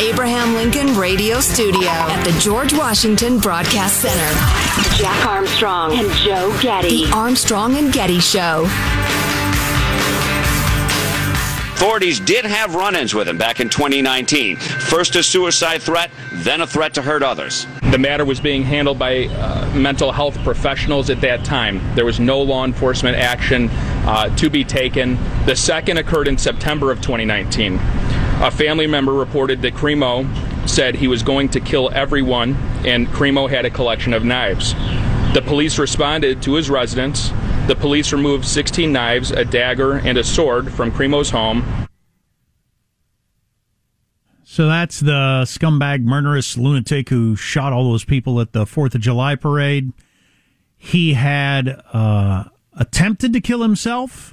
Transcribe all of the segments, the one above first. Abraham Lincoln Radio Studio at the George Washington Broadcast Center. Jack Armstrong and Joe Getty. The Armstrong and Getty Show. Authorities did have run-ins with him back in 2019. First a suicide threat, then a threat to hurt others. The matter was being handled by mental health professionals at that time. There was no law enforcement action to be taken. The second occurred in September of 2019. A family member reported that Crimo said he was going to kill everyone, and Crimo had a collection of knives. The police responded to his residence. The police removed 16 knives, a dagger, and a sword from Crimo's home. So that's the scumbag, murderous lunatic who shot all those people at the 4th of July parade. He had attempted to kill himself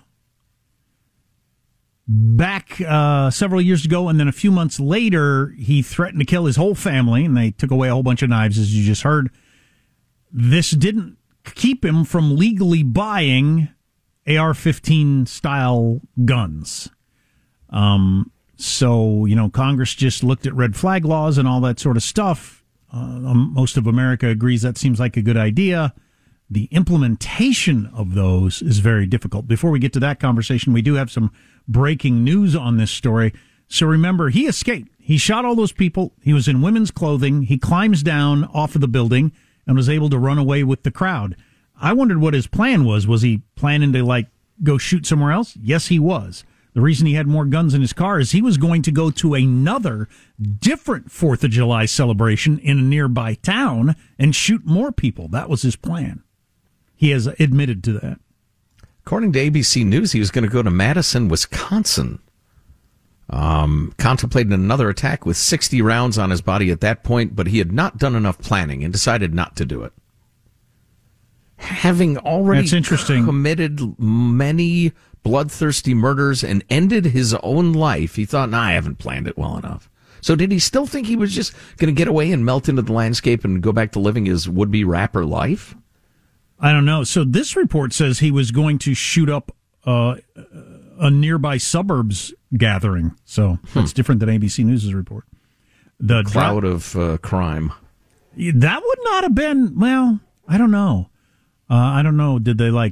back several years ago, and then a few months later, he threatened to kill his whole family, and they took away a whole bunch of knives, as you just heard. This didn't keep him from legally buying AR-15-style guns. So, you know, Congress just looked at red flag laws and all that sort of stuff. Most of America agrees that seems like a good idea. The implementation of those is very difficult. Before we get to that conversation, we do have some breaking news on this story. So remember, he escaped. He shot all those people. He was in women's clothing. He climbs down off of the building and was able to run away with the crowd. I wondered what his plan was. Was he planning to, go shoot somewhere else? Yes, he was. The reason he had more guns in his car is he was going to go to another different 4th of July celebration in a nearby town and shoot more people. That was his plan. He has admitted to that. According to ABC News, he was going to go to Madison, Wisconsin, contemplating another attack with 60 rounds on his body at that point, but he had not done enough planning and decided not to do it. Having already committed many bloodthirsty murders and ended his own life, he thought, I haven't planned it well enough. So did he still think he was just going to get away and melt into the landscape and go back to living his would-be rapper life? I don't know. So this report says he was going to shoot up a nearby suburbs gathering. So that's different than ABC News' report. The cloud of crime. That would not have been, I don't know. Did they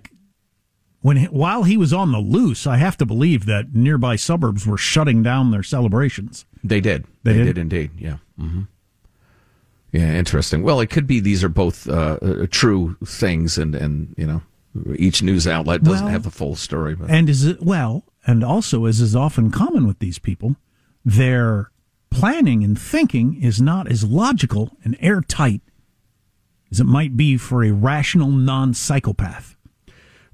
while he was on the loose, I have to believe that nearby suburbs were shutting down their celebrations. They did. They did indeed. Yeah. Mm-hmm. Yeah, interesting. Well, it could be these are both true things, and you know, each news outlet doesn't have the full story. But. And is it and also as is often common with these people, their planning and thinking is not as logical and airtight as it might be for a rational non-psychopath.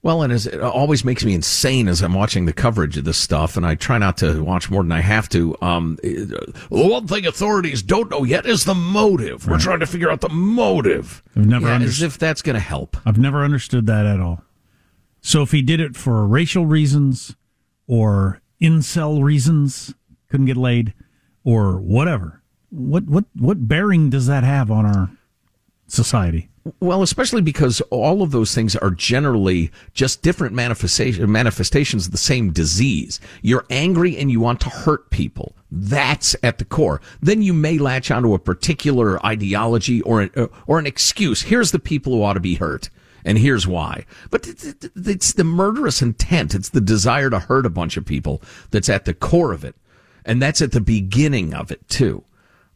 Well, and it always makes me insane as I'm watching the coverage of this stuff, and I try not to watch more than I have to. The one thing authorities don't know yet is the motive. Right. We're trying to figure out the motive. I've never as if that's going to help. I've never understood that at all. So if he did it for racial reasons or incel reasons, couldn't get laid, or whatever, what bearing does that have on our society? Well, especially because all of those things are generally just different manifestations of the same disease. You're angry and you want to hurt people. That's at the core. Then you may latch onto a particular ideology or an excuse. Here's the people who ought to be hurt, and here's why. But it's the murderous intent. It's the desire to hurt a bunch of people that's at the core of it, and that's at the beginning of it too.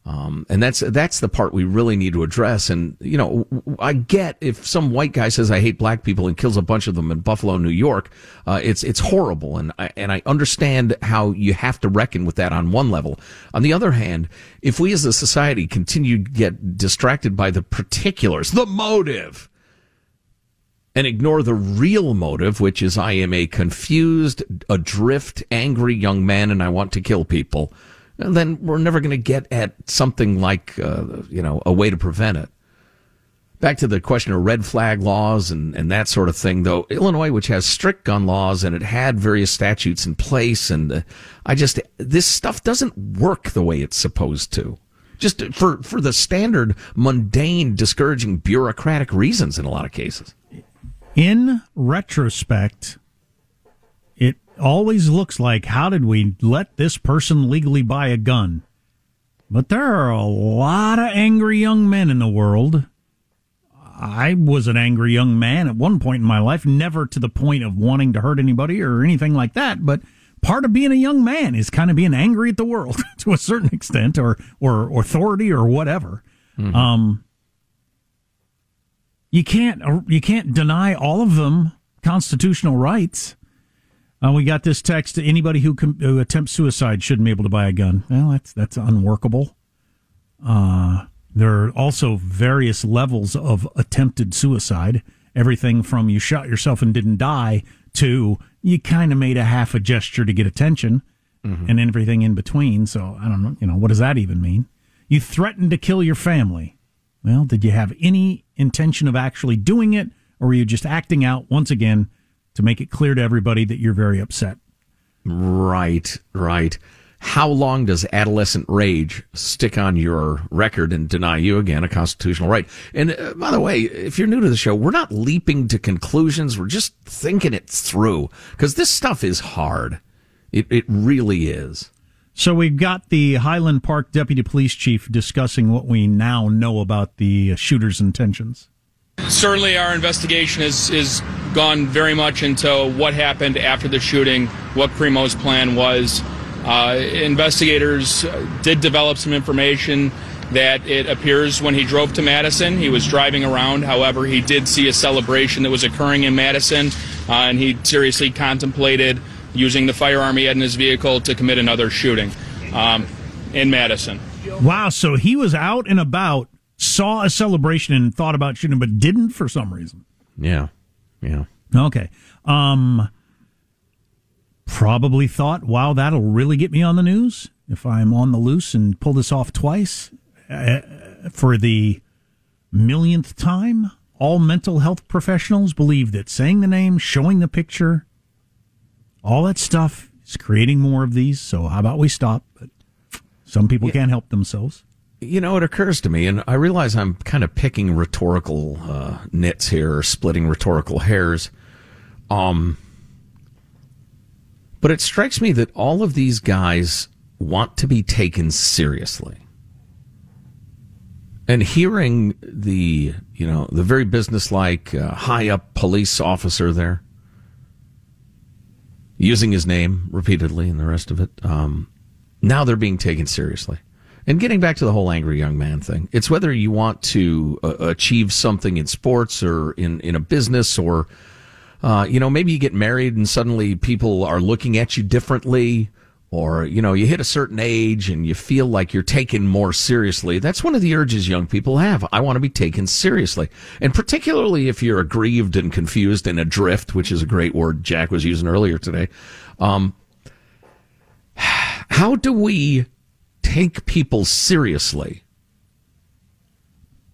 And that's the part we really need to address. And, you know, I get if some white guy says, I hate black people and kills a bunch of them in Buffalo, New York, it's horrible. And I understand how you have to reckon with that on one level. On the other hand, if we as a society continue to get distracted by the particulars, the motive, and ignore the real motive, which is I am a confused, adrift, angry young man and I want to kill people, and then we're never going to get at something like, you know, a way to prevent it. Back to the question of red flag laws and that sort of thing, though. Illinois, which has strict gun laws, and it had various statutes in place, and this stuff doesn't work the way it's supposed to. Just for the standard, mundane, discouraging, bureaucratic reasons in a lot of cases. In retrospect, always looks like, how did we let this person legally buy a gun? But there are a lot of angry young men in the world. I was an angry young man at one point in my life, never to the point of wanting to hurt anybody or anything like that, but part of being a young man is kind of being angry at the world to a certain extent, or authority or whatever. Mm-hmm. You can't deny all of them constitutional rights. We got this text: anybody who attempts suicide shouldn't be able to buy a gun. Well, that's unworkable. There are also various levels of attempted suicide. Everything from you shot yourself and didn't die to you kind of made a half a gesture to get attention, mm-hmm. and everything in between. So I don't know. You know, what does that even mean? You threatened to kill your family. Well, did you have any intention of actually doing it, or were you just acting out once again to make it clear to everybody that you're very upset? Right, right. How long does adolescent rage stick on your record and deny you, again, a constitutional right? And by the way, if you're new to the show, we're not leaping to conclusions. We're just thinking it through, because this stuff is hard. It really is. So we've got the Highland Park Deputy Police Chief discussing what we now know about the shooter's intentions. Certainly our investigation is gone very much into what happened after the shooting, what Crimo's plan was. Investigators did develop some information that it appears when he drove to Madison, he was driving around. However, he did see a celebration that was occurring in Madison, and he seriously contemplated using the firearm he had in his vehicle to commit another shooting in Madison. Wow, so he was out and about, saw a celebration and thought about shooting, but didn't for some reason. Yeah. Okay. Probably thought, wow, that'll really get me on the news if I'm on the loose and pull this off twice for the millionth time. All mental health professionals believe that saying the name, showing the picture, all that stuff is creating more of these. So how about we stop? But some people can't help themselves. You know, it occurs to me, and I realize I'm kind of picking rhetorical nits here, or splitting rhetorical hairs, but it strikes me that all of these guys want to be taken seriously. And hearing the very businesslike, high-up police officer there, using his name repeatedly and the rest of it, now they're being taken seriously. And getting back to the whole angry young man thing, it's whether you want to achieve something in sports or in a business or, you know, maybe you get married and suddenly people are looking at you differently, or, you know, you hit a certain age and you feel like you're taken more seriously. That's one of the urges young people have. I want to be taken seriously. And particularly if you're aggrieved and confused and adrift, which is a great word Jack was using earlier today. How do we take people seriously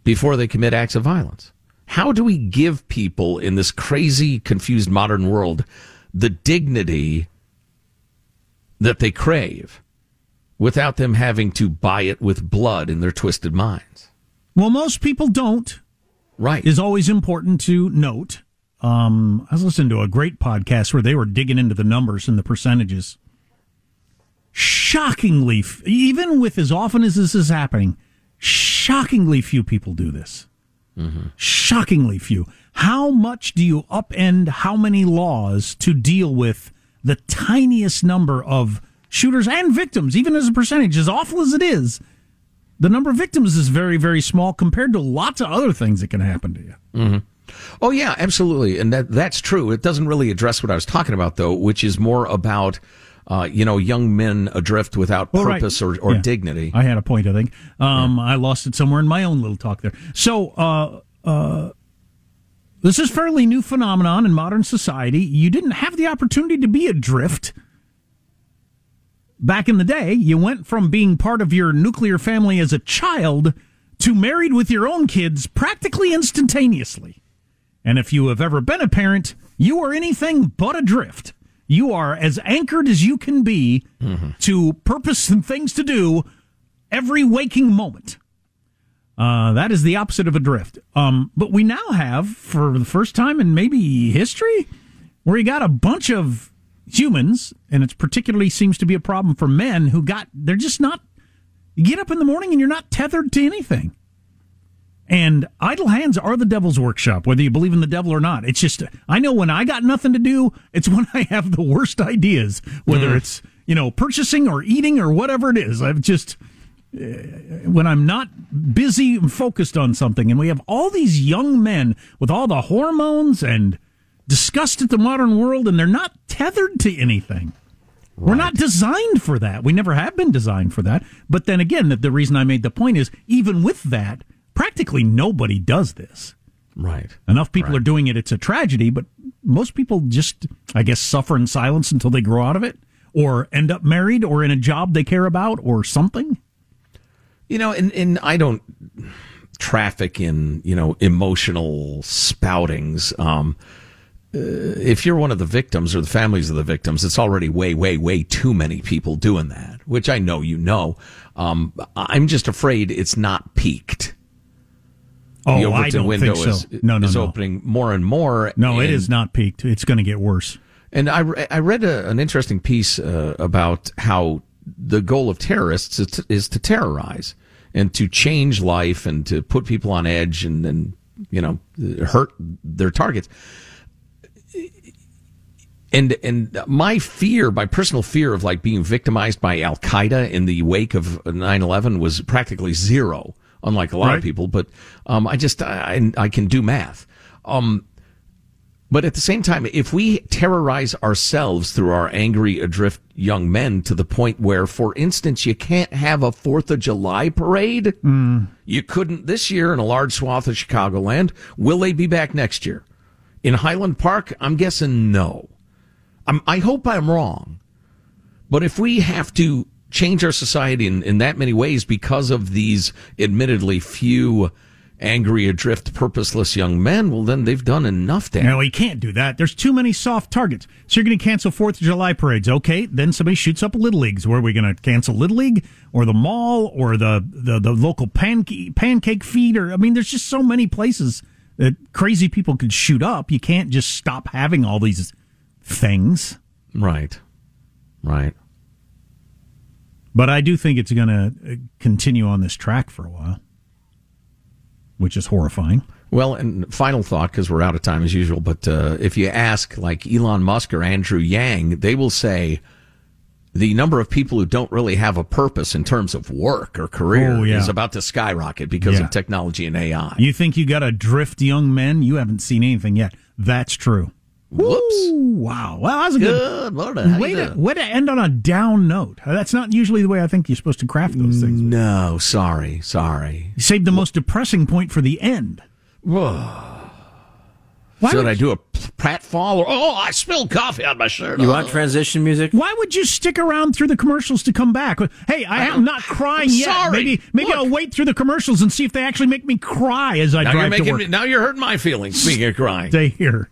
before they commit acts of violence? How do we give people in this crazy, confused modern world the dignity that they crave without them having to buy it with blood in their twisted minds? Well, most people don't. Right. Is always important to note. I was listening to a great podcast where they were digging into the numbers and the percentages. Shockingly, even with as often as this is happening, shockingly few people do this. Mm-hmm. Shockingly few. How much do you upend how many laws to deal with the tiniest number of shooters and victims? Even as a percentage, as awful as it is, the number of victims is very, very small compared to lots of other things that can happen to you. Mm-hmm. Oh, yeah, absolutely. And that's true. It doesn't really address what I was talking about, though, which is more about you know, young men adrift without purpose or dignity. I had a point, I think. I lost it somewhere in my own little talk there. So, this is fairly new phenomenon in modern society. You didn't have the opportunity to be adrift. Back in the day, you went from being part of your nuclear family as a child to married with your own kids practically instantaneously. And if you have ever been a parent, you are anything but adrift. You are as anchored as you can be to purpose and things to do every waking moment. That is the opposite of adrift. But we now have, for the first time in maybe history, where you got a bunch of humans, and it particularly seems to be a problem for men who they're just not, you get up in the morning and you're not tethered to anything. And idle hands are the devil's workshop, whether you believe in the devil or not. It's just, I know when I got nothing to do, it's when I have the worst ideas, whether it's, you know, purchasing or eating or whatever it is. I've just, when I'm not busy and focused on something, and we have all these young men with all the hormones and disgust at the modern world, and they're not tethered to anything. Right. We're not designed for that. We never have been designed for that. But then again, the reason I made the point is, even with that, practically nobody does this. Right. Enough people are doing it, it's a tragedy, but most people just, I guess, suffer in silence until they grow out of it or end up married or in a job they care about or something. You know, and I don't traffic in, you know, emotional spoutings. If you're one of the victims or the families of the victims, it's already way, way, way too many people doing that, which I know you know. I'm just afraid it's not peaked. The Overton I don't window think so. Is opening more and more. No, it is not peaked. It's going to get worse. And I read an interesting piece about how the goal of terrorists is to terrorize and to change life and to put people on edge and you know, hurt their targets. And my fear, my personal fear of like being victimized by Al Qaeda in the wake of 9/11 was practically zero. Unlike a lot of people, but I can do math. But at the same time, if we terrorize ourselves through our angry, adrift young men to the point where, for instance, you can't have a 4th of July parade, you couldn't this year in a large swath of Chicagoland. Will they be back next year? In Highland Park, I'm guessing no. I hope I'm wrong. But if we have to change our society in that many ways because of these admittedly few angry, adrift, purposeless young men, well, then they've done enough damage. No, we can't do that. There's too many soft targets. So you're going to cancel 4th of July parades. Okay, then somebody shoots up Little Leagues. Where are we going to cancel Little League or the mall or the local pancake feed? Or, I mean, there's just so many places that crazy people could shoot up. You can't just stop having all these things. Right. But I do think it's going to continue on this track for a while, which is horrifying. Well, and final thought, because we're out of time as usual, but if you ask like Elon Musk or Andrew Yang, they will say the number of people who don't really have a purpose in terms of work or career is about to skyrocket because of technology and AI. You think you got to drift young men? You haven't seen anything yet. That's true. Whoops. Ooh, wow. Well, that was a good Lord, way to end on a down note. That's not usually the way I think you're supposed to craft those things. No, sorry. You saved the most depressing point for the end. Should I do a pratfall? Or, I spilled coffee on my shirt. You want transition music? Why would you stick around through the commercials to come back? Hey, I'm not crying yet. Sorry. Maybe I'll wait through the commercials and see if they actually make me cry as I drive to work. Now you're hurting my feelings. Speaking of crying. Stay here.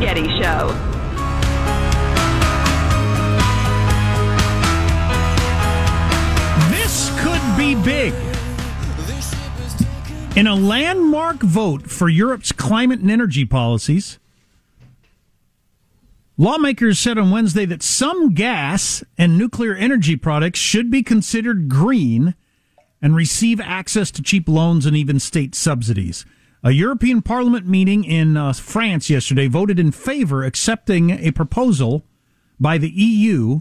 Getty Show. This could be big. In a landmark vote for Europe's climate and energy policies, lawmakers said on Wednesday that some gas and nuclear energy products should be considered green and receive access to cheap loans and even state subsidies. A European Parliament meeting in France yesterday voted in favor, accepting a proposal by the EU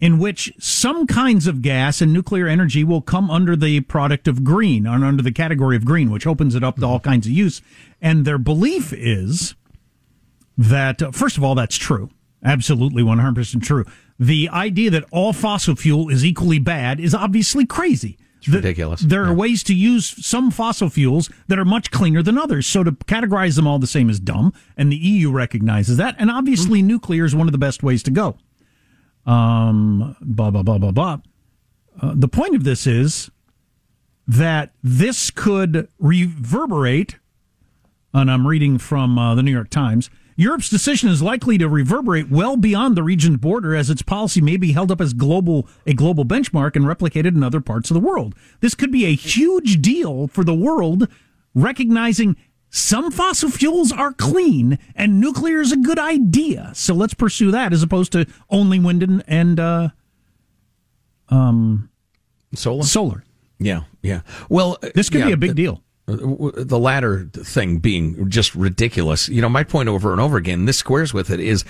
in which some kinds of gas and nuclear energy will come under the product of green, and under the category of green, which opens it up to all kinds of use. And their belief is that, first of all, that's true. Absolutely 100% true. The idea that all fossil fuel is equally bad is obviously crazy. It's ridiculous. There are ways to use some fossil fuels that are much cleaner than others. So to categorize them all the same is dumb, and the EU recognizes that. And obviously, nuclear is one of the best ways to go. The point of this is that this could reverberate, and I'm reading from the New York Times, Europe's decision is likely to reverberate well beyond the region's border, as its policy may be held up as a global benchmark and replicated in other parts of the world. This could be a huge deal for the world, recognizing some fossil fuels are clean and nuclear is a good idea. So let's pursue that as opposed to only wind and solar. Yeah. Well, this could be a big deal. The latter thing being just ridiculous. You know, my point over and over again, this squares with it, is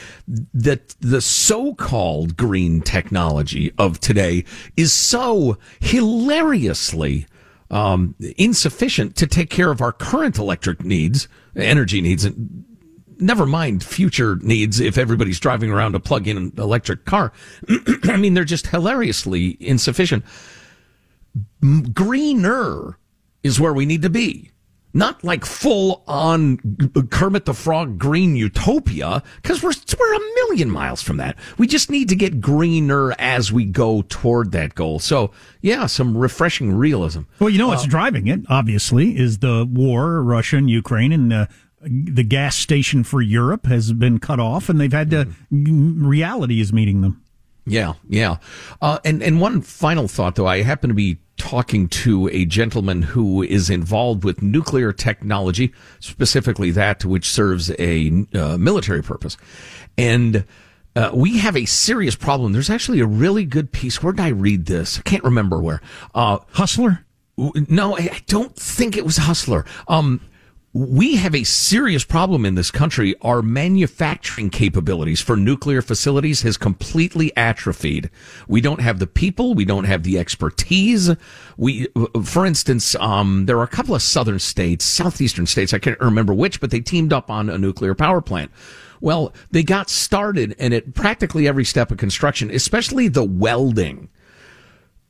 that the so-called green technology of today is so hilariously insufficient to take care of our current energy needs, and never mind future needs if everybody's driving around a plug-in electric car. I mean, they're just hilariously insufficient. Greener is where we need to be. Not like full-on Kermit the Frog green utopia, because we're a million miles from that. We just need to get greener as we go toward that goal. So, some refreshing realism. Well, you know what's driving it, obviously, is the war, Russia and Ukraine, and the gas station for Europe has been cut off, and they've had to... Reality is meeting them. Yeah. And one final thought, though. I happen to be talking to a gentleman who is involved with nuclear technology, specifically that which serves a military purpose. And we have a serious problem. There's actually a really good piece. Where did I read this? I can't remember where. Hustler? No, I don't think it was Hustler. We have a serious problem in this country. Our manufacturing capabilities for nuclear facilities has completely atrophied. We don't have the people. We don't have the expertise. For instance, there are a couple of southeastern states, I can't remember which, but they teamed up on a nuclear power plant. Well, they got started, and at practically every step of construction, especially the welding,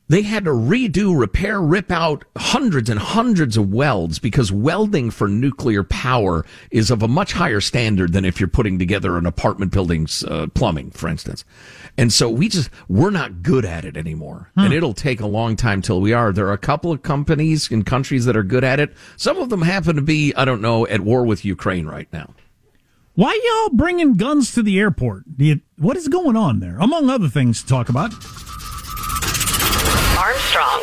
they had to redo, repair, rip out hundreds and hundreds of welds, because welding for nuclear power is of a much higher standard than if you're putting together an apartment building's plumbing, for instance. And so we're not good at it anymore. And it'll take a long time till we are. There are a couple of companies in countries that are good at it. Some of them happen to be, I don't know, at war with Ukraine right now. Why y'all bringing guns to the airport? What is going on there? Among other things to talk about. Armstrong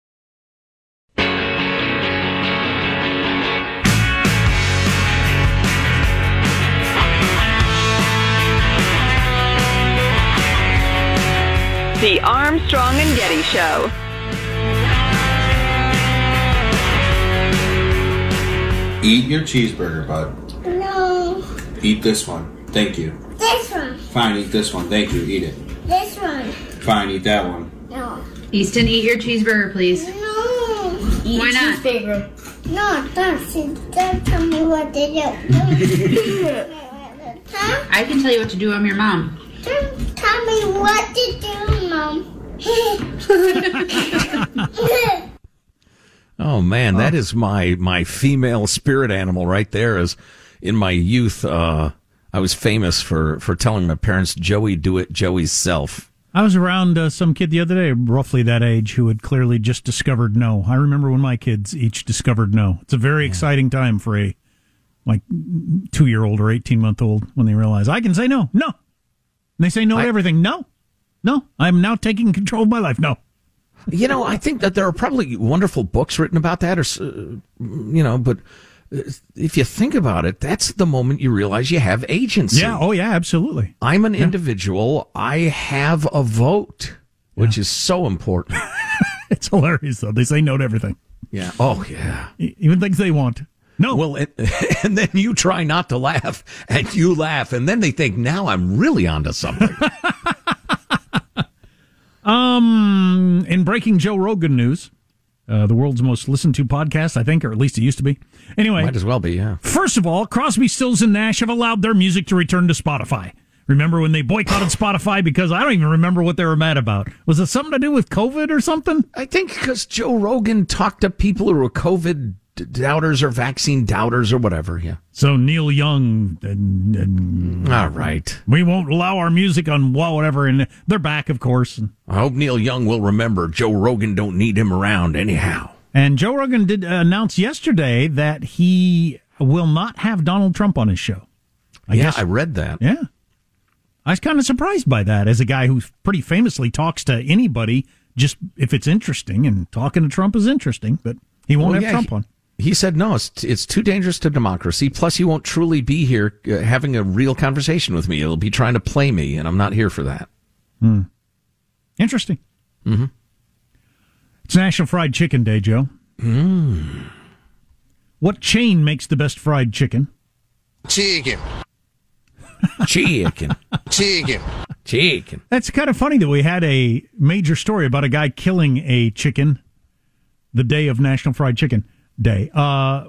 The Armstrong and Getty Show. Eat your cheeseburger, bud. No. Eat this one. Thank you. This one. Fine, eat this one. Thank you. Eat it. This one. Fine, eat that one. No. Easton, eat your cheeseburger, please. No. Why not? Cheeseburger. No, don't tell me what to do. Huh? I can tell you what to do. I'm your mom. Don't tell me what to do, Mom. Oh, man, that is my female spirit animal right there. Is in my youth, I was famous for telling my parents, Joey, do it Joey's self. I was around some kid the other day, roughly that age, who had clearly just discovered no. I remember when my kids each discovered no. It's a very exciting time for a, like, 2-year-old or 18-month-old when they realize, I can say no, no. And they say no to everything. No, no, I'm now taking control of my life. No. You know, I think that there are probably wonderful books written about that, or, you know, but if you think about it, that's the moment you realize you have agency. Yeah. Oh, yeah, absolutely. I'm an individual. I have a vote, which is so important. It's hilarious, though. They say no to everything. Yeah. Oh, yeah. Even things they want. No. Well, and then you try not to laugh, and you laugh, and then they think, now I'm really onto something. In breaking Joe Rogan news, the world's most listened to podcast, I think, or at least it used to be. Anyway. Might as well be, yeah. First of all, Crosby, Stills, and Nash have allowed their music to return to Spotify. Remember when they boycotted Spotify because I don't even remember what they were mad about. Was it something to do with COVID or something? I think because Joe Rogan talked to people who were COVID doubters or vaccine doubters or whatever, yeah. So Neil Young and all right. We won't allow our music on whatever, and they're back, of course. I hope Neil Young will remember Joe Rogan don't need him around anyhow. And Joe Rogan did announce yesterday that he will not have Donald Trump on his show. I guess, I read that. Yeah. I was kind of surprised by that as a guy who pretty famously talks to anybody just if it's interesting, and talking to Trump is interesting, but he won't have Trump on. He said, no, it's too dangerous to democracy. Plus, he won't truly be here having a real conversation with me. He'll be trying to play me, and I'm not here for that. Mm. Interesting. Mm-hmm. It's National Fried Chicken Day, Joe. Mm. What chain makes the best fried chicken? Chicken. That's kind of funny that we had a major story about a guy killing a chicken the day of National Fried Chicken Day.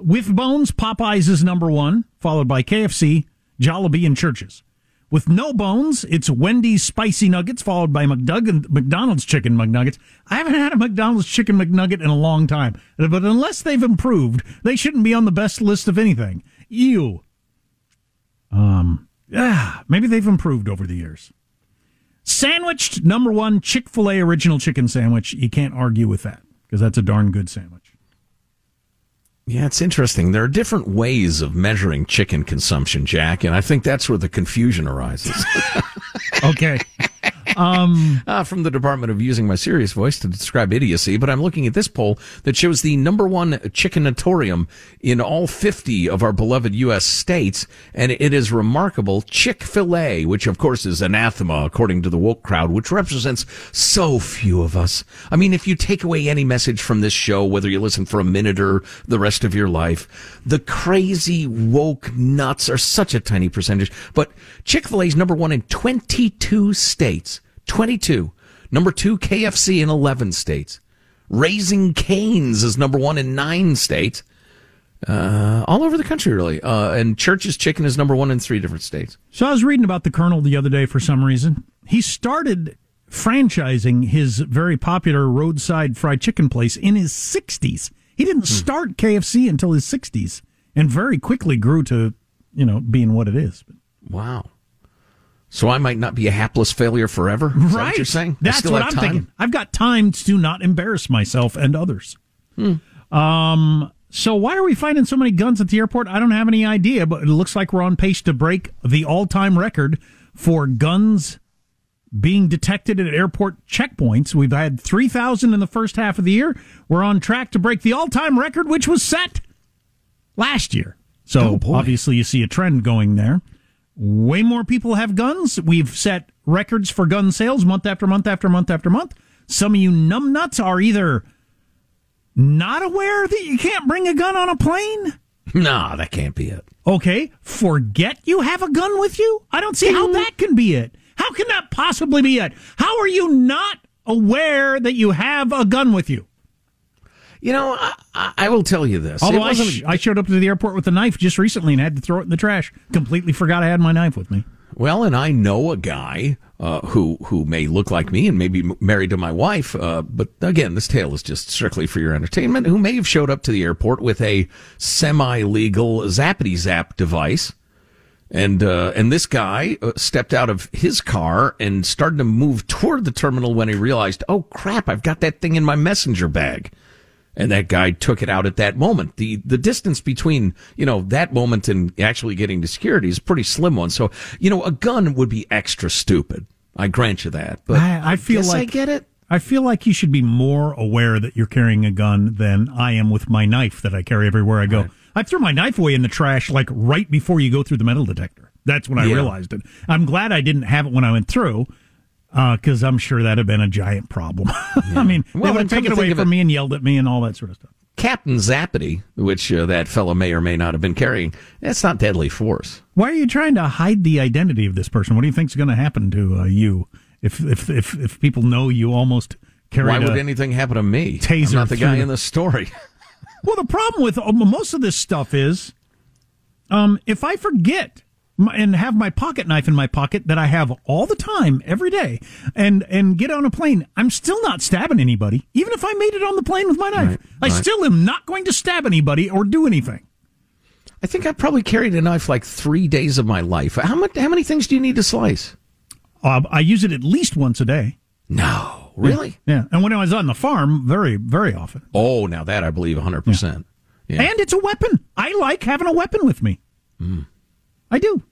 With bones, Popeyes is number one, followed by KFC, Jollibee, and Church's. With no bones, it's Wendy's spicy nuggets, followed by McDonald's chicken McNuggets. I haven't had a McDonald's chicken McNugget in a long time, but unless they've improved, they shouldn't be on the best list of anything. Ew. Maybe they've improved over the years. Sandwiched, number one, Chick-fil-A original chicken sandwich. You can't argue with that, because that's a darn good sandwich. Yeah, it's interesting. There are different ways of measuring chicken consumption, Jack, and I think that's where the confusion arises. Okay. From the Department of Using My Serious Voice to Describe Idiocy, but I'm looking at this poll that shows the number one chickinatorium in all 50 of our beloved U.S. states, and it is remarkable. Chick-fil-A, which of course is anathema according to the woke crowd, which represents so few of us. I mean, if you take away any message from this show, whether you listen for a minute or the rest of your life, the crazy woke nuts are such a tiny percentage. But Chick-fil-A is number one in 22 states. 22. Number two, KFC in 11 states. Raising Cane's is number one in 9 states. All over the country, really. And Church's Chicken is number one in 3 different states. So I was reading about the Colonel the other day for some reason. He started franchising his very popular roadside fried chicken place in his 60s. He didn't start KFC until his 60s and very quickly grew to, you know, being what it is. Wow. So I might not be a hapless failure forever? Is right. That what you're saying? That's what I'm thinking. I've got time to not embarrass myself and others. Hmm. So why are we finding so many guns at the airport? I don't have any idea, but it looks like we're on pace to break the all-time record for guns being detected at airport checkpoints. We've had 3,000 in the first half of the year. We're on track to break the all-time record, which was set last year. So obviously you see a trend going there. Way more people have guns. We've set records for gun sales month after month after month after month. Some of you numbnuts are either not aware that you can't bring a gun on a plane. No, that can't be it. Okay, forget you have a gun with you? I don't see how that can be it. How can that possibly be it? How are you not aware that you have a gun with you? You know, I will tell you this. Although I showed up to the airport with a knife just recently and had to throw it in the trash. Completely forgot I had my knife with me. Well, and I know a guy who may look like me and may be married to my wife, but again, this tale is just strictly for your entertainment, who may have showed up to the airport with a semi-legal zappity-zap device. And this guy stepped out of his car and started to move toward the terminal when he realized, oh, crap, I've got that thing in my messenger bag. And that guy took it out at that moment. The distance between, you know, that moment and actually getting to security is a pretty slim one. So, you know, a gun would be extra stupid. I grant you that. But I feel like I get it. I feel like you should be more aware that you're carrying a gun than I am with my knife that I carry everywhere I go. Right. I threw my knife away in the trash like right before you go through the metal detector. That's when I realized it. I'm glad I didn't have it when I went through. Because I'm sure that would have been a giant problem. Yeah. I mean, they would have taken it away from me and yelled at me and all that sort of stuff. Captain Zappity, which that fellow may or may not have been carrying, that's not deadly force. Why are you trying to hide the identity of this person? What do you think is going to happen to you if people know you almost carried a taser? Why would anything happen to me? I'm not the guy in the story. Well, the problem with most of this stuff is if I forget and have my pocket knife in my pocket that I have all the time, every day, and get on a plane, I'm still not stabbing anybody. Even if I made it on the plane with my knife, I still am not going to stab anybody or do anything. I think I probably carried a knife like 3 days of my life. How many things do you need to slice? I use it at least once a day. No, really? Yeah. And when I was on the farm, very, very often. Oh, now that I believe 100%. Yeah. And it's a weapon. I like having a weapon with me. Mm. I do,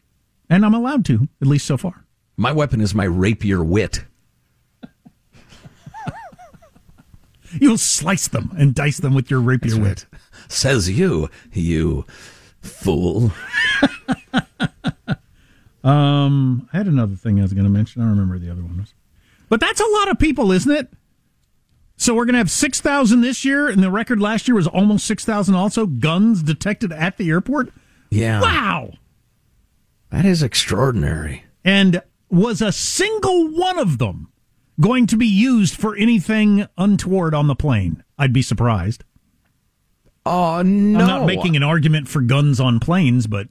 and I'm allowed to, at least so far. My weapon is my rapier wit. You'll slice them and dice them with your rapier wit. Right. Says you fool. I had another thing I was going to mention. I don't remember the other one was. But that's a lot of people, isn't it? So we're going to have 6,000 this year, and the record last year was almost 6,000 also. Guns detected at the airport. Yeah. Wow. That is extraordinary. And was a single one of them going to be used for anything untoward on the plane? I'd be surprised. Oh, no. I'm not making an argument for guns on planes, but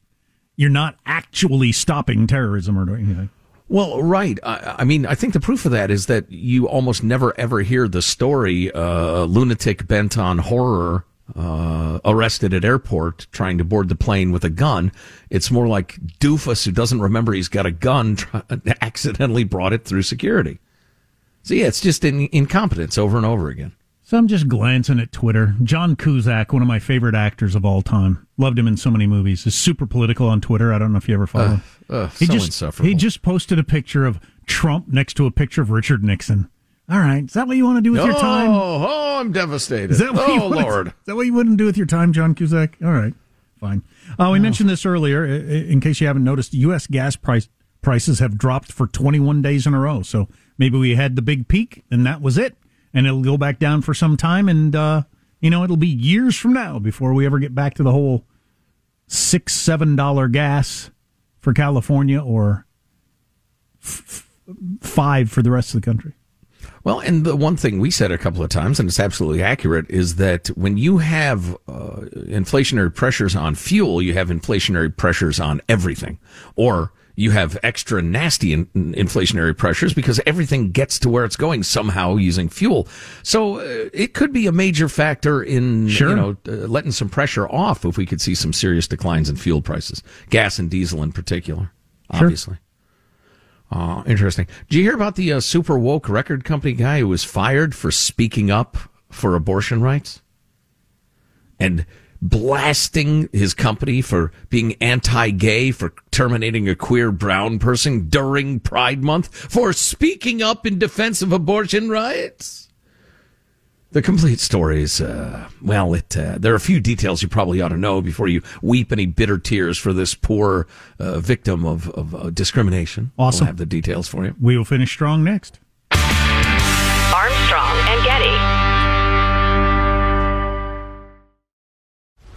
you're not actually stopping terrorism or anything. Well, right. I mean, I think the proof of that is that you almost never, ever hear the story, lunatic bent on horror arrested at airport trying to board the plane with a gun. It's more like doofus who doesn't remember he's got a gun accidentally brought it through security. So, yeah, it's just incompetence over and over again. So I'm just glancing at Twitter. John Cusack, one of my favorite actors of all time. Loved him in so many movies. Is super political on Twitter. I don't know if you ever follow him. Insufferable. He just posted a picture of Trump next to a picture of Richard Nixon. All right. Is that what you want to do with your time? Oh, I'm devastated. Is that what Is that what you wouldn't do with your time, John Cusack? All right. Fine. We mentioned this earlier. In case you haven't noticed, U.S. gas prices have dropped for 21 days in a row. So maybe we had the big peak, and that was it. And it'll go back down for some time, and, it'll be years from now before we ever get back to the whole $6, $7 gas for California or $5 for the rest of the country. Well, and the one thing we said a couple of times, and it's absolutely accurate, is that when you have inflationary pressures on fuel, you have inflationary pressures on everything, or you have extra nasty inflationary pressures because everything gets to where it's going somehow using fuel. So it could be a major factor in letting some pressure off if we could see some serious declines in fuel prices, gas and diesel in particular, obviously. Sure. Interesting. Did you hear about the super woke record company guy who was fired for speaking up for abortion rights? And blasting his company for being anti-gay, for terminating a queer brown person during Pride Month, for speaking up in defense of abortion rights. The complete story is, there are a few details you probably ought to know before you weep any bitter tears for this poor victim of discrimination. Awesome. We'll have the details for you. We will finish strong next. Armstrong and Getty.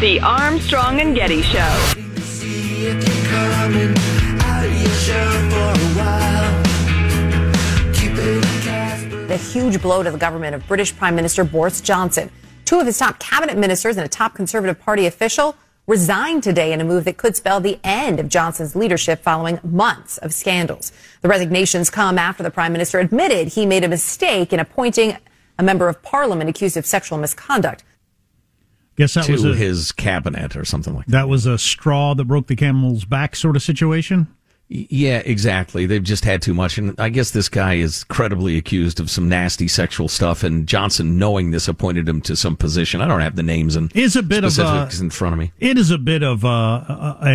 The Armstrong and Getty Show. The huge blow to the government of British Prime Minister Boris Johnson. Two of his top cabinet ministers and a top Conservative Party official resigned today in a move that could spell the end of Johnson's leadership following months of scandals. The resignations come after the prime minister admitted he made a mistake in appointing a member of parliament accused of sexual misconduct. Guess that was his cabinet or something like that. That was a straw that broke the camel's back sort of situation? Yeah, exactly. They've just had too much. And I guess this guy is credibly accused of some nasty sexual stuff. And Johnson, knowing this, appointed him to some position. I don't have the names and specifics in front of me. It is a bit of I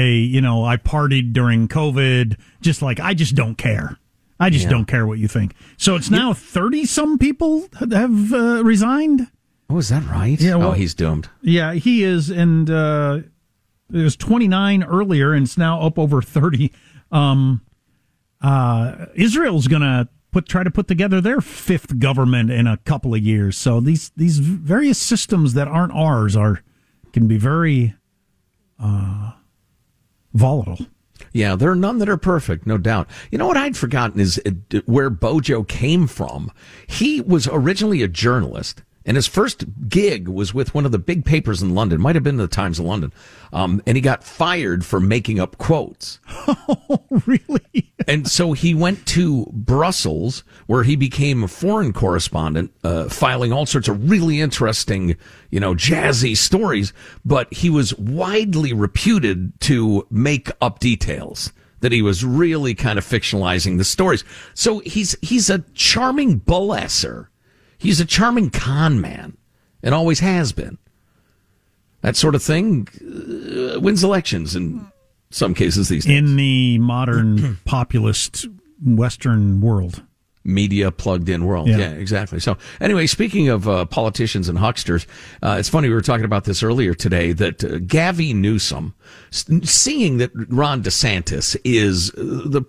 partied during COVID. Just like, I just don't care. I just don't care what you think. So it's now 30-some people have resigned. Oh, is that right? Yeah, well, he's doomed. Yeah, he is. And it was 29 earlier, and it's now up over 30. Israel's going to try to put together their fifth government in a couple of years. So these various systems that aren't ours can be very volatile. Yeah, there are none that are perfect, no doubt. You know what I'd forgotten is where Bojo came from. He was originally a journalist. And his first gig was with one of the big papers in London. Might have been the Times of London. And he got fired for making up quotes. Oh, really? And so he went to Brussels, where he became a foreign correspondent, filing all sorts of really interesting, jazzy stories. But he was widely reputed to make up details, that he was really kind of fictionalizing the stories. So he's a charming bullesser. He's a charming con man and always has been. That sort of thing wins elections in some cases these days. In the modern populist Western world. Media plugged in world. Yeah, exactly. So anyway, speaking of politicians and hucksters, it's funny, we were talking about this earlier today, that Gavin Newsom, seeing that Ron DeSantis is the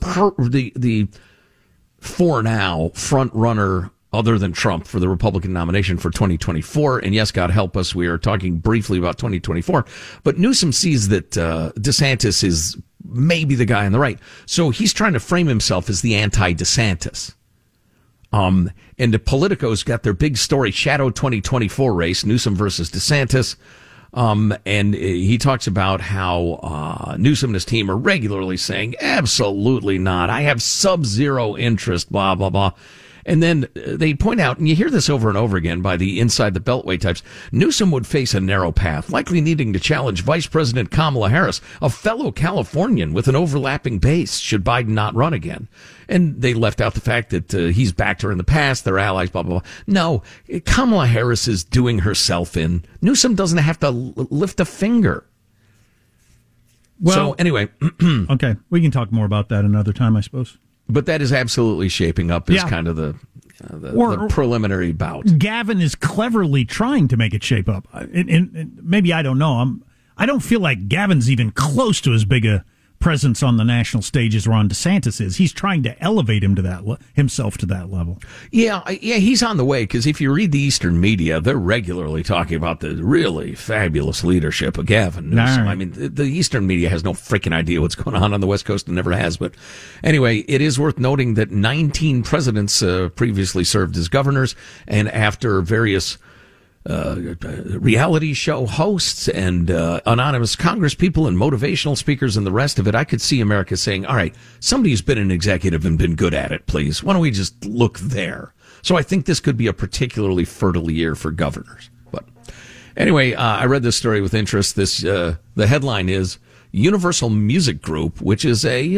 for now front runner other than Trump for the Republican nomination for 2024. And yes, God help us, we are talking briefly about 2024. But Newsom sees that DeSantis is maybe the guy on the right. So he's trying to frame himself as the anti-DeSantis. And the Politico's got their big story, Shadow 2024 race, Newsom versus DeSantis. And he talks about how Newsom and his team are regularly saying, absolutely not, I have sub-zero interest, blah, blah, blah. And then they point out, and you hear this over and over again by the inside the Beltway types, Newsom would face a narrow path, likely needing to challenge Vice President Kamala Harris, a fellow Californian with an overlapping base, should Biden not run again. And they left out the fact that he's backed her in the past, their allies, blah, blah, blah. No, Kamala Harris is doing herself in. Newsom doesn't have to lift a finger. Well, so anyway. Okay, we can talk more about that another time, I suppose. But that is absolutely shaping up as kind of the preliminary bout. Gavin is cleverly trying to make it shape up. And maybe, I don't know. I don't feel like Gavin's even close to as big a presence on the national stage as Ron DeSantis is. He's trying to elevate him to himself to that level. Yeah, he's on the way, because if you read the Eastern media, they're regularly talking about the really fabulous leadership of Gavin Newsom. Right. I mean, the Eastern media has no freaking idea what's going on the West Coast and never has. But anyway, it is worth noting that 19 presidents previously served as governors, and after various reality show hosts and anonymous Congress people and motivational speakers and the rest of it, I could see America saying, all right, somebody who's been an executive and been good at it, please. Why don't we just look there? So I think this could be a particularly fertile year for governors. But anyway, I read this story with interest. The headline is, Universal Music Group, which is a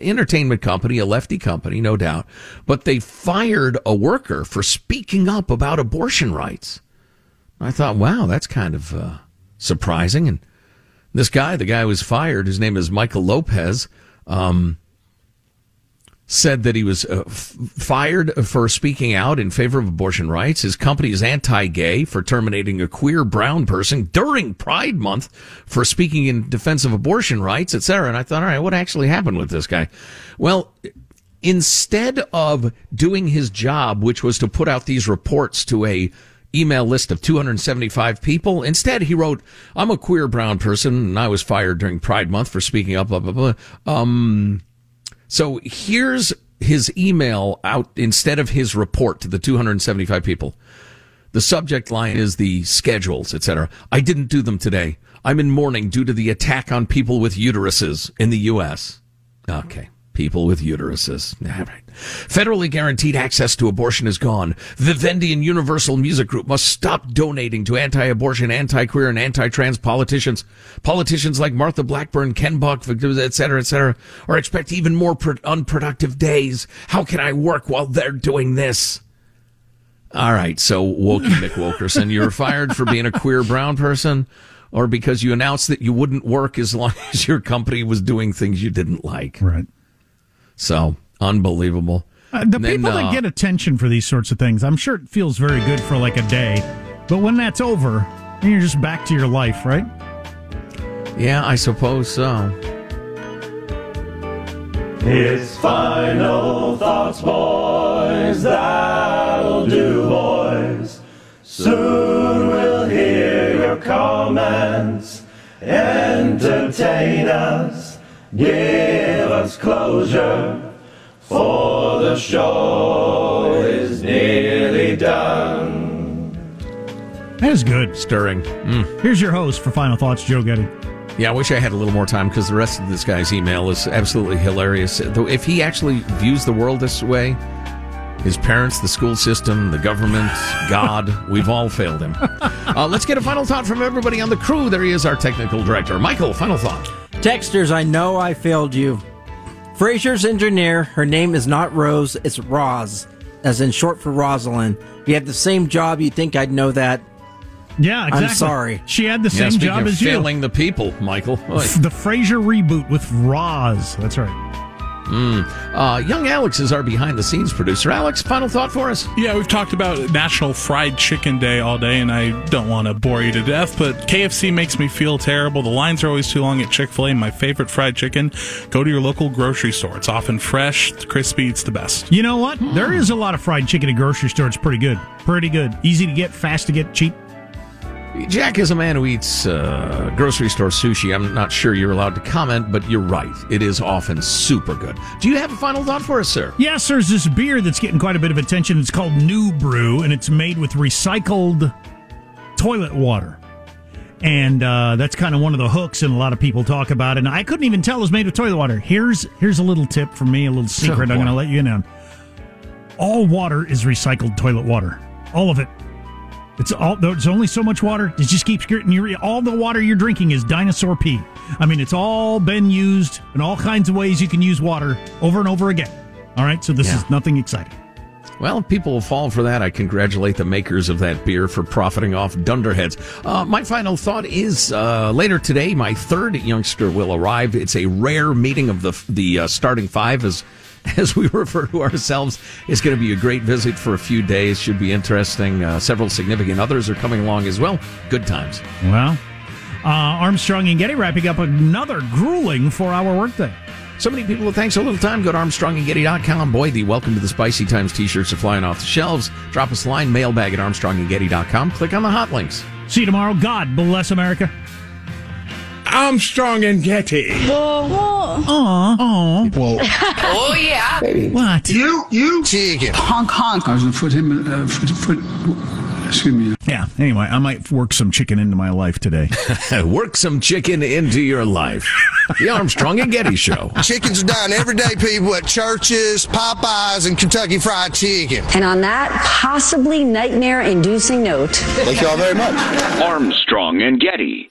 entertainment company, a lefty company, no doubt, but they fired a worker for speaking up about abortion rights. I thought, wow, that's kind of surprising. And this guy, the guy who was fired, his name is Michael Lopez, said that he was fired for speaking out in favor of abortion rights. His company is anti-gay for terminating a queer brown person during Pride Month for speaking in defense of abortion rights, etc. And I thought, all right, what actually happened with this guy? Well, instead of doing his job, which was to put out these reports to a email list of 275 people, instead he wrote, I'm a queer brown person, and I was fired during Pride Month for speaking up, blah, blah, blah. So here's his email out instead of his report to the 275 people. The subject line is the schedules, etc. I didn't do them today. I'm in mourning due to the attack on people with uteruses in the U.S. Okay, people with uteruses. All right. Federally guaranteed access to abortion is gone. Vivendi and Universal Music Group must stop donating to anti-abortion, anti-queer, and anti-trans politicians. Politicians like Martha Blackburn, Ken Buck, et cetera, or expect even more unproductive days. How can I work while they're doing this? All right, so Wokey McWokerson, you were fired for being a queer brown person or because you announced that you wouldn't work as long as your company was doing things you didn't like. Right. So... unbelievable. The people that get attention for these sorts of things, I'm sure it feels very good for like a day, but when that's over, then you're just back to your life, right? Yeah, I suppose so. His final thoughts, boys, that'll do, boys. Soon we'll hear your comments. Entertain us. Give us closure. For the show is nearly done. That is good. Stirring. Mm. Here's your host for Final Thoughts, Joe Getty. Yeah, I wish I had a little more time because the rest of this guy's email is absolutely hilarious. If he actually views the world this way, his parents, the school system, the government, God, we've all failed him. Let's get a final thought from everybody on the crew. There he is, our technical director. Michael, final thought. Texters, I know I failed you. Frasier's engineer, her name is not Rose, it's Roz, as in short for Rosalind. You have the same job, you'd think I'd know that. Yeah, exactly. I'm sorry. She had the same job as you. Failing the people, Michael. The Frasier reboot with Roz. That's right. Young Alex is our behind-the-scenes producer. Alex, final thought for us? Yeah, we've talked about National Fried Chicken Day all day, and I don't want to bore you to death, but KFC makes me feel terrible. The lines are always too long at Chick-fil-A. My favorite fried chicken, go to your local grocery store. It's often fresh, crispy, it's the best. You know what? There is a lot of fried chicken at grocery stores. It's pretty good. Pretty good. Easy to get, fast to get, cheap. Jack is a man who eats grocery store sushi. I'm not sure you're allowed to comment, but you're right. It is often super good. Do you have a final thought for us, sir? Yes, there's this beer that's getting quite a bit of attention. It's called New Brew, and it's made with recycled toilet water. And that's kind of one of the hooks, and a lot of people talk about it. And I couldn't even tell it was made with toilet water. Here's a little tip from me, a little secret I'm going to let you in on. All water is recycled toilet water. All of it. It's all. There's only so much water. It just keeps getting you. All the water you're drinking is dinosaur pee. I mean, it's all been used in all kinds of ways you can use water over and over again. All right, so this is nothing exciting. Well, if people will fall for that, I congratulate the makers of that beer for profiting off dunderheads. My final thought is later today, my third youngster will arrive. It's a rare meeting of the starting five as we refer to ourselves. It's going to be a great visit for a few days. Should be interesting. Several significant others are coming along as well. Good times. Well, Armstrong and Getty wrapping up another grueling 4-hour workday. So many people with thanks a little time. Go to ArmstrongandGetty.com. Boy, the Welcome to the Spicy Times t-shirts are flying off the shelves. Drop us a line, mailbag at ArmstrongandGetty.com. Click on the hot links. See you tomorrow. God bless America. Armstrong and Getty. Whoa. Aw. Whoa. Oh, yeah. Baby. What? You. Chicken. Honk, honk. I was going to put him in excuse me. Yeah, anyway, I might work some chicken into my life today. Work some chicken into your life. The Armstrong and Getty Show. Chickens are dying every day, people, at Church's, Popeyes, and Kentucky Fried Chicken. And on that possibly nightmare-inducing note. Thank you all very much. Armstrong and Getty.